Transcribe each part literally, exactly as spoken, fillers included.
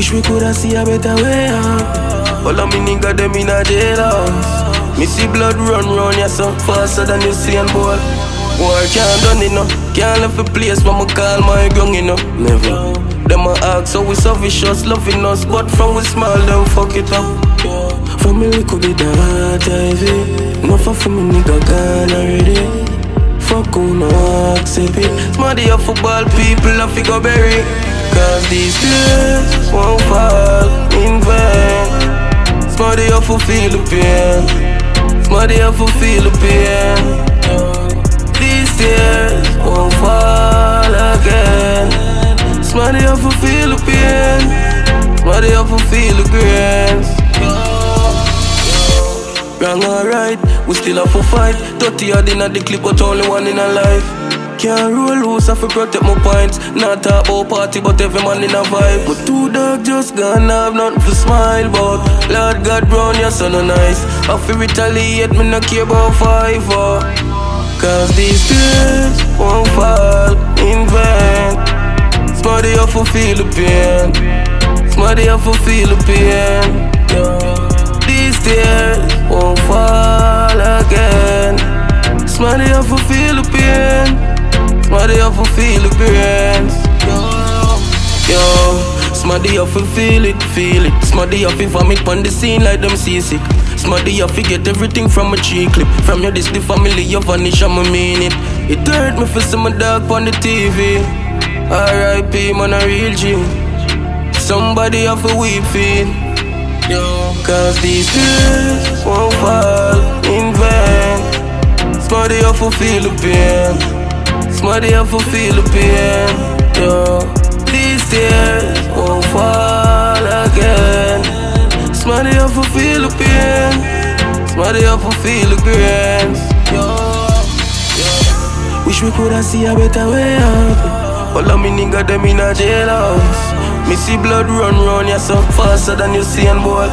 Wish we coulda see a better way out. All of me nigga them in a jailhouse. Me see blood run round ya so faster than you see and ball. War can't done it no. Can't left the place when me call my ground you know. Never. Them a ask how we selfish, loving us, but from we small them fuck it up. For me little bit of heart I V. No for me nigga gone already. Fuck who no accept it. Smaddy affi ball people a fi go bury. Cause these tears won't fall in vain. Smaddy affi feel the pain. Smaddy affi feel the pain. These tears won't fall again. Smaddy affi feel the pain. Smaddy affi feel the grains. Wrong or right, we still have to fight. Thirty odd in a the clip, but only one in a life. Can't roll loose, have to protect my points. Not a whole party, but every man in a vibe. But two dogs just gonna have nothing to smile about. Lord God brown, you're so no nice. Have to retaliate, me no care about five oh. Cause these tears won't fall in vain. Smaddy affi feel the pain. Smaddy affi feel the pain. These tears won't fall again. Smaddy affi feel the pain. Smaddy affi feel the grains. Yo, Smaddy affi feel it, feel it. Smaddy affi vomit on the scene like them seasick. Smaddy affi get everything from a tree clip. From your this the family you vanish and me mean it. It hurt me for see my dog on the T V. R I P man a real G. Somebody affi weep feel. Cause these tears won't fall in vain. Smaddy affi feel the pain. Smaddy affi feel the pain. Yo, these tears won't fall again. Smaddy affi feel the pain. Smaddy affi feel the grains. Yo, wish we coulda see a better way out. All of me nigga them in a jailhouse. Me see blood run round ya so faster than you see and ball.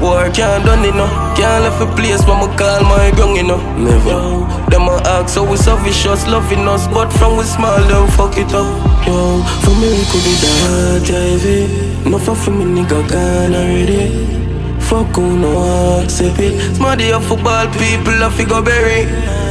War can't done it no. Can't left the place when me call my ground you know. Never. Them a ask how we selfish, loving us, but from we small them fuck it up. Yo, for me we could be the heart I V. No for me nigga gone already. Fuck who no accept it. Smaddy affi ball people a fi go bury.